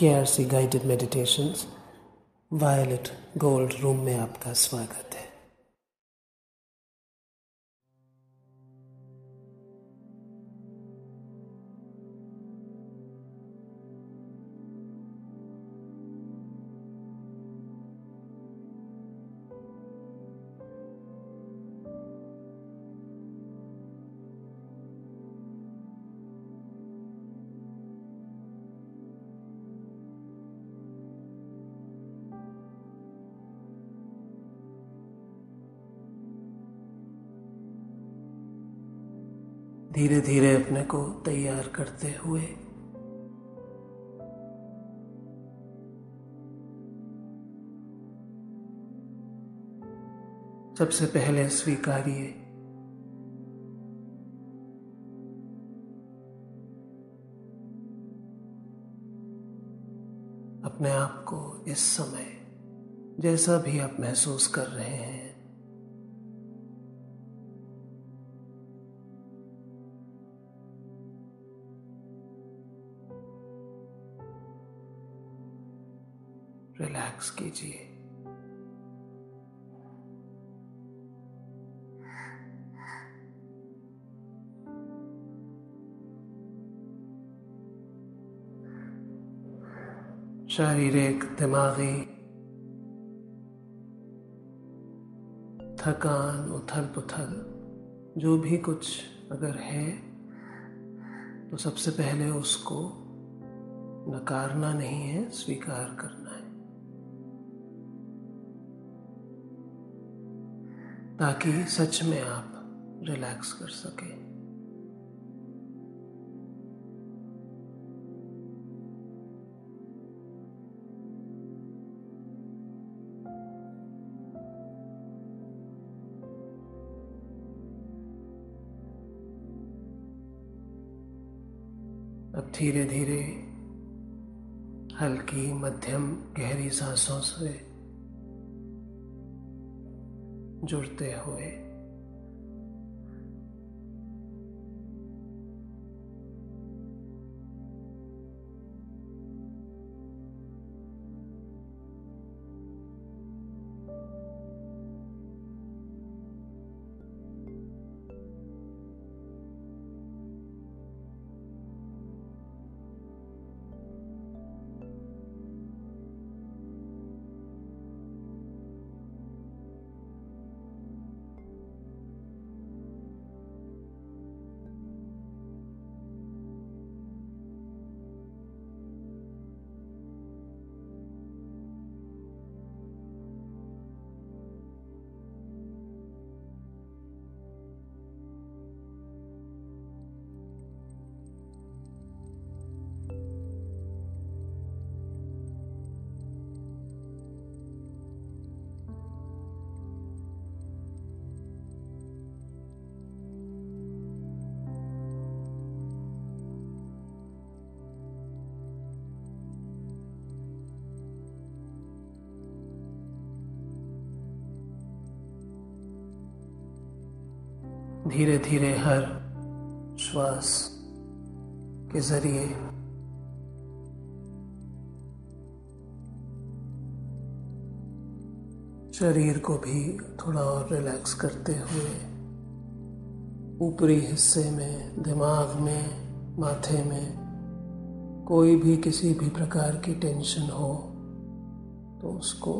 KRC Guided Meditations, Violet Gold Room में आपका स्वागत है। धीरे धीरे अपने को तैयार करते हुए सबसे पहले स्वीकारिए अपने आप को। इस समय जैसा भी आप महसूस कर रहे हैं, रिलैक्स कीजिए। शारीरिक, दिमागी थकान, उथल पुथल जो भी कुछ अगर है तो सबसे पहले उसको नकारना नहीं है, स्वीकार करना है, ताकि सच में आप रिलैक्स कर सकें। अब धीरे धीरे हल्की, मध्यम, गहरी सांसों से जुड़ते हुए धीरे धीरे हर श्वास के जरिए शरीर को भी थोड़ा और रिलैक्स करते हुए ऊपरी हिस्से में, दिमाग में, माथे में कोई भी किसी भी प्रकार की टेंशन हो तो उसको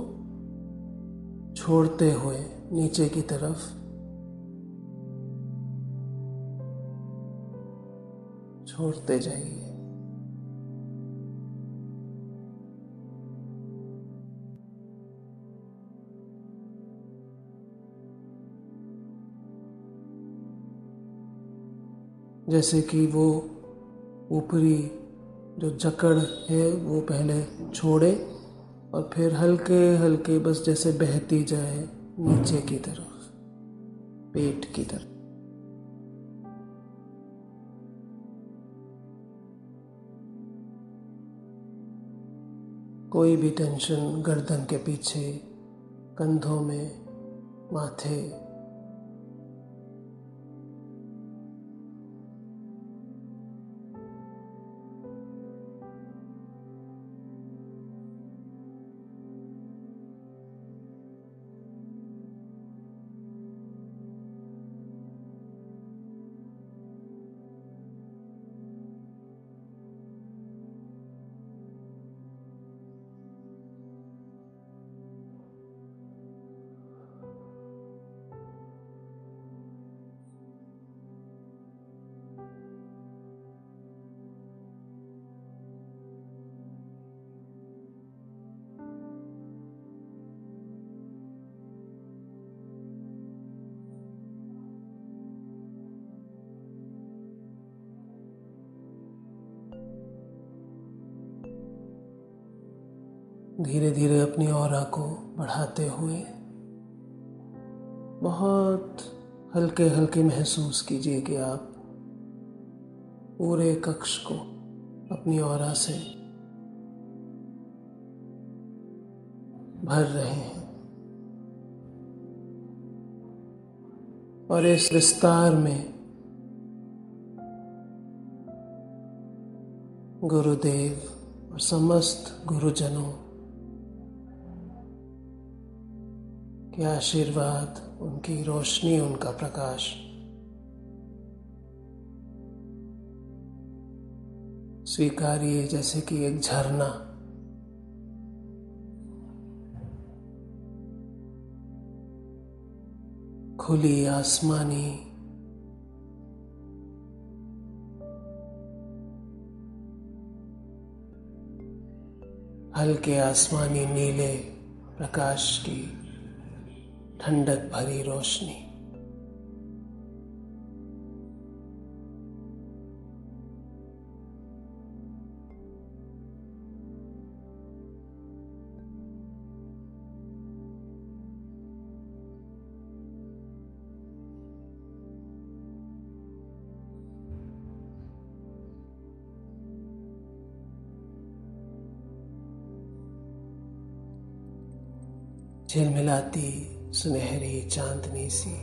छोड़ते हुए नीचे की तरफ छोड़ते जाइए। जैसे कि वो ऊपरी जो जकड़ है वो पहले छोड़े और फिर हल्के हल्के बस जैसे बहती जाए नीचे की तरफ, पेट की तरफ। कोई भी टेंशन गर्दन के पीछे, कंधों में, माथे, धीरे धीरे अपनी ऑरा को बढ़ाते हुए बहुत हल्के हल्के महसूस कीजिए कि आप पूरे कक्ष को अपनी ऑरा से भर रहे हैं और इस विस्तार में गुरुदेव और समस्त गुरुजनों के आशीर्वाद, उनकी रोशनी, उनका प्रकाश स्वीकारिए जैसे कि एक झरना खुली आसमानी हल्के आसमानी नीले प्रकाश की ठंडक भरी रोशनी। झिलमिलाती सुनहरी चांदनी सी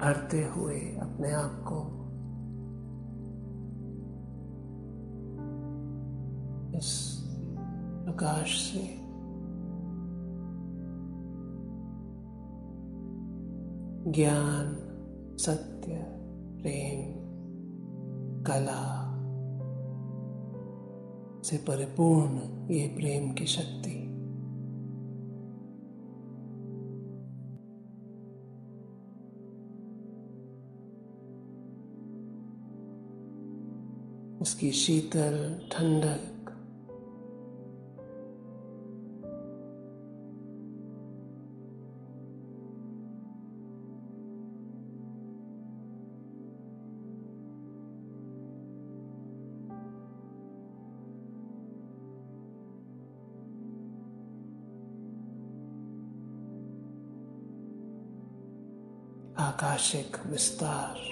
भरते हुए अपने आप को इस प्रकाश से ज्ञान, सत्य, प्रेम, कला से परिपूर्ण ये प्रेम की शक्ति उसकी शीतल ठंडक आकाशिक विस्तार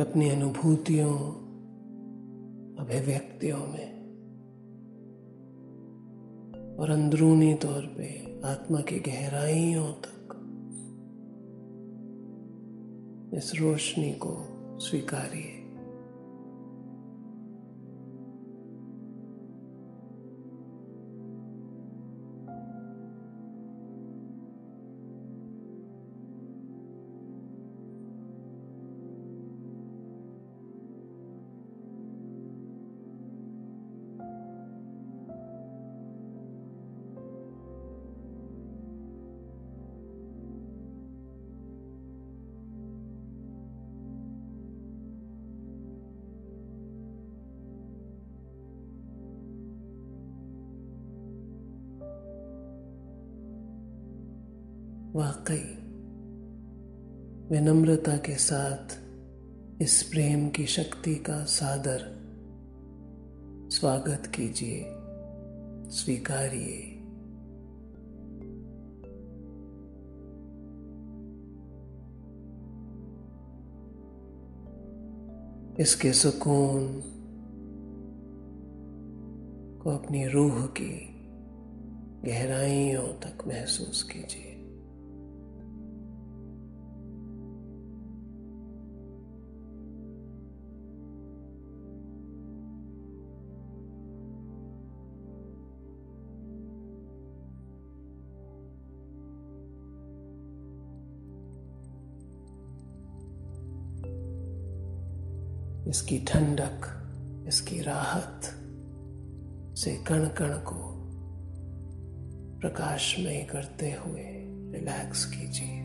अपनी अनुभूतियों, अभिव्यक्तियों में और अंदरूनी तौर पे आत्मा की गहराइयों तक इस रोशनी को स्वीकारिए। वाकई विनम्रता के साथ इस प्रेम की शक्ति का सादर स्वागत कीजिए, स्वीकारिए। इसके सुकून को अपनी रूह की गहराइयों तक महसूस कीजिए। इसकी ठंडक, इसकी राहत से कण कण को प्रकाशमय करते हुए रिलैक्स कीजिए।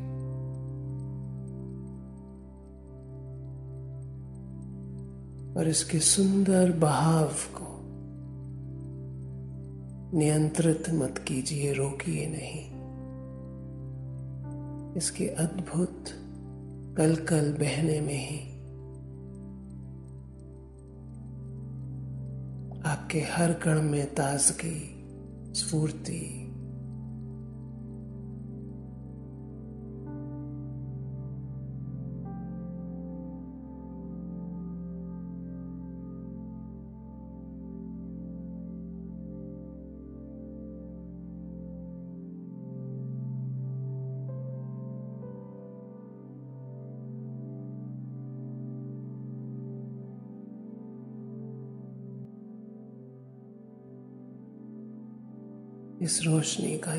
और इसके सुंदर बहाव को नियंत्रित मत कीजिए, रोकिए नहीं। इसके अद्भुत कलकल बहने में ही आपके हर कण में ताजगी, स्फूर्ति इस रोशनी का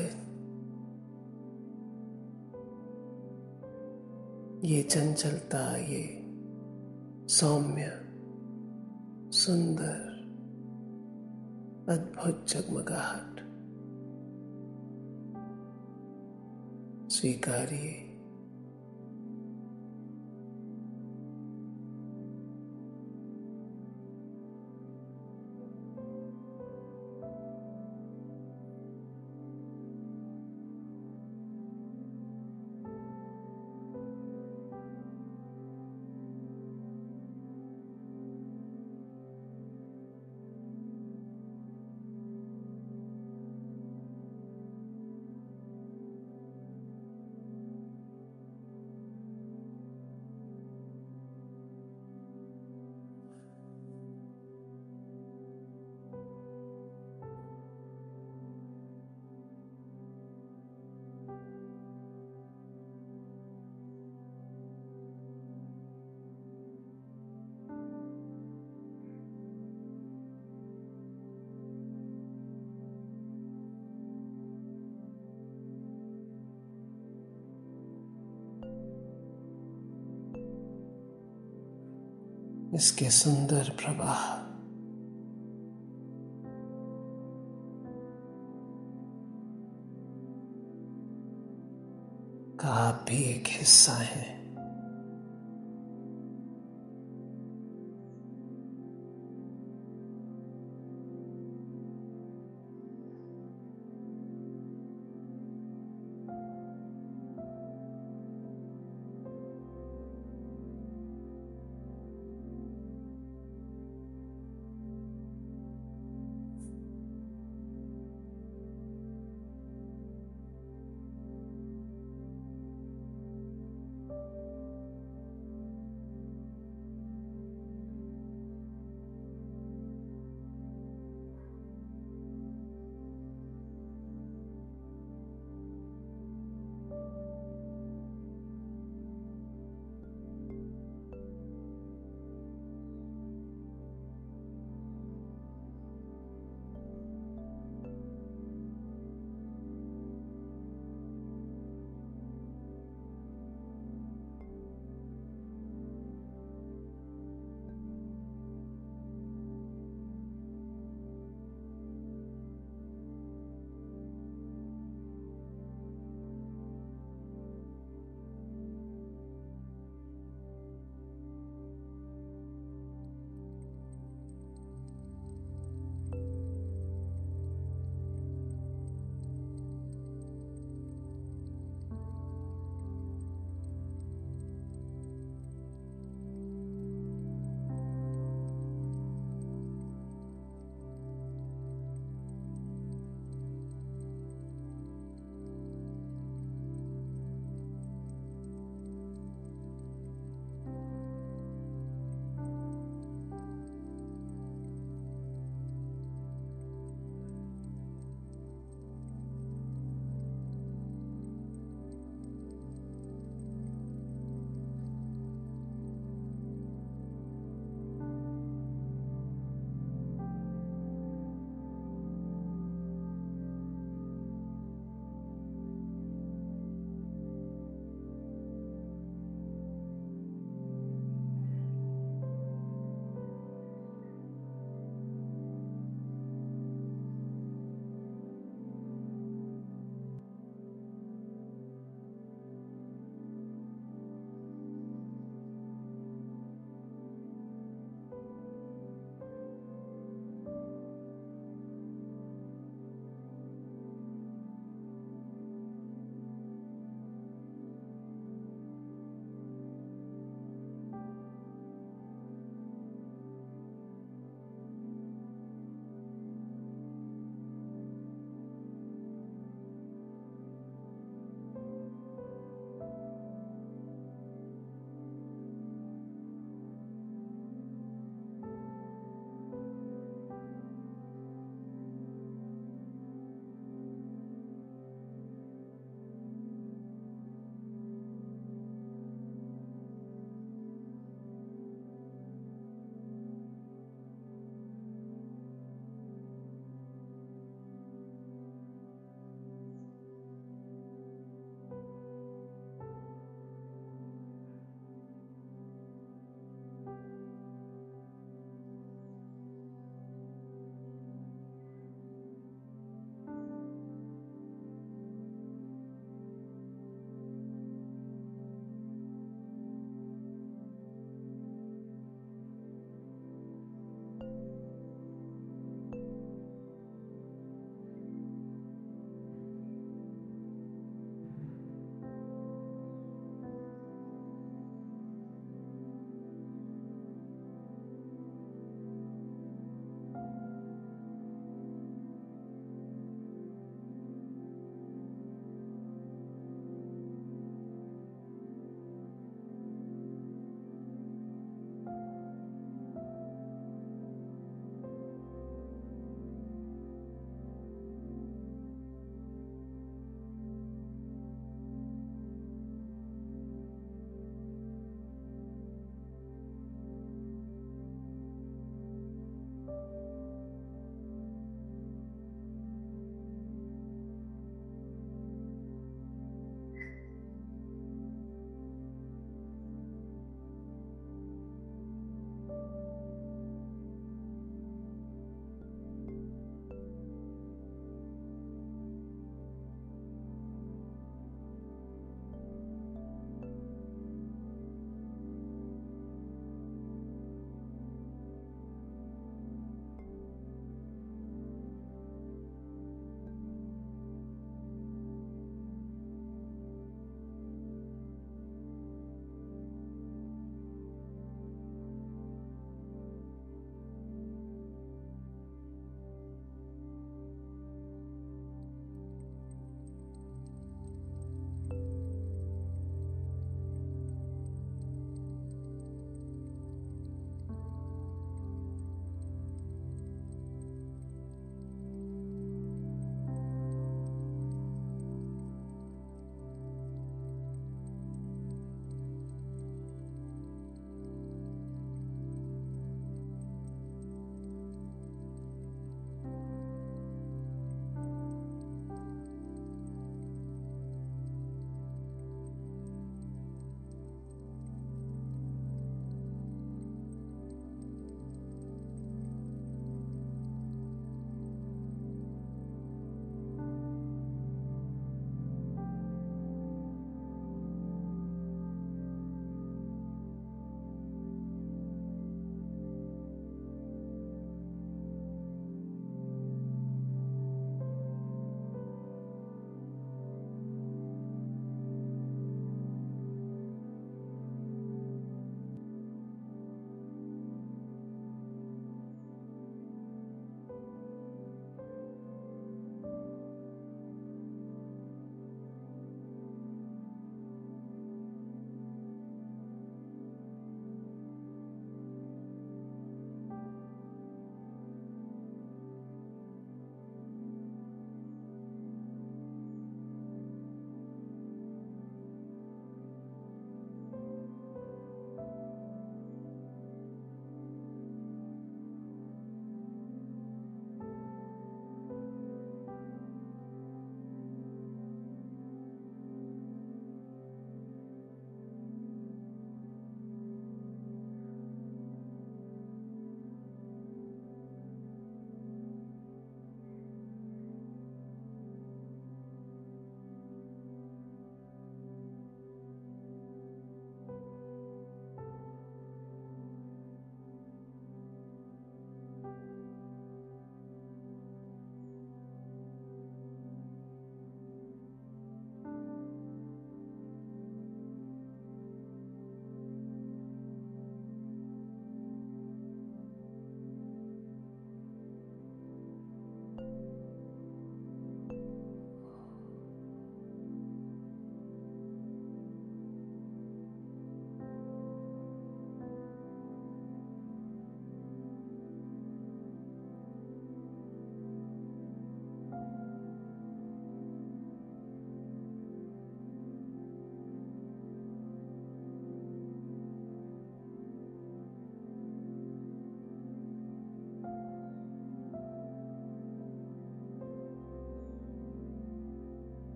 ये चंचलता, ये सौम्य, सुंदर, अद्भुत जगमगाहट स्वीकारिए। इसके सुंदर प्रवाह, का आप भी एक हिस्सा है।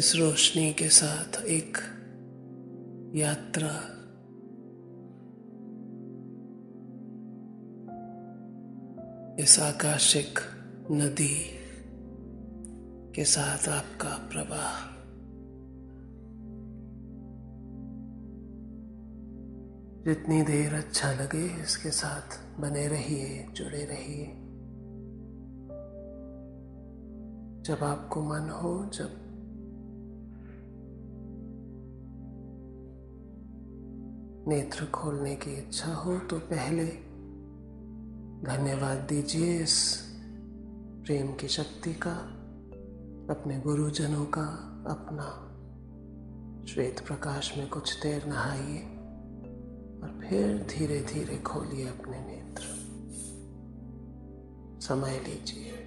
इस रोशनी के साथ एक यात्रा इस आकाशिक नदी के साथ आपका प्रवाह जितनी देर अच्छा लगे इसके साथ बने रहिए, जुड़े रहिए। जब आपको मन हो, जब नेत्र खोलने की इच्छा हो तो पहले धन्यवाद दीजिए इस प्रेम की शक्ति का, अपने गुरुजनों का, अपना श्वेत प्रकाश में कुछ देर नहाइए और फिर धीरे धीरे खोलिए अपने नेत्र, समय लीजिए।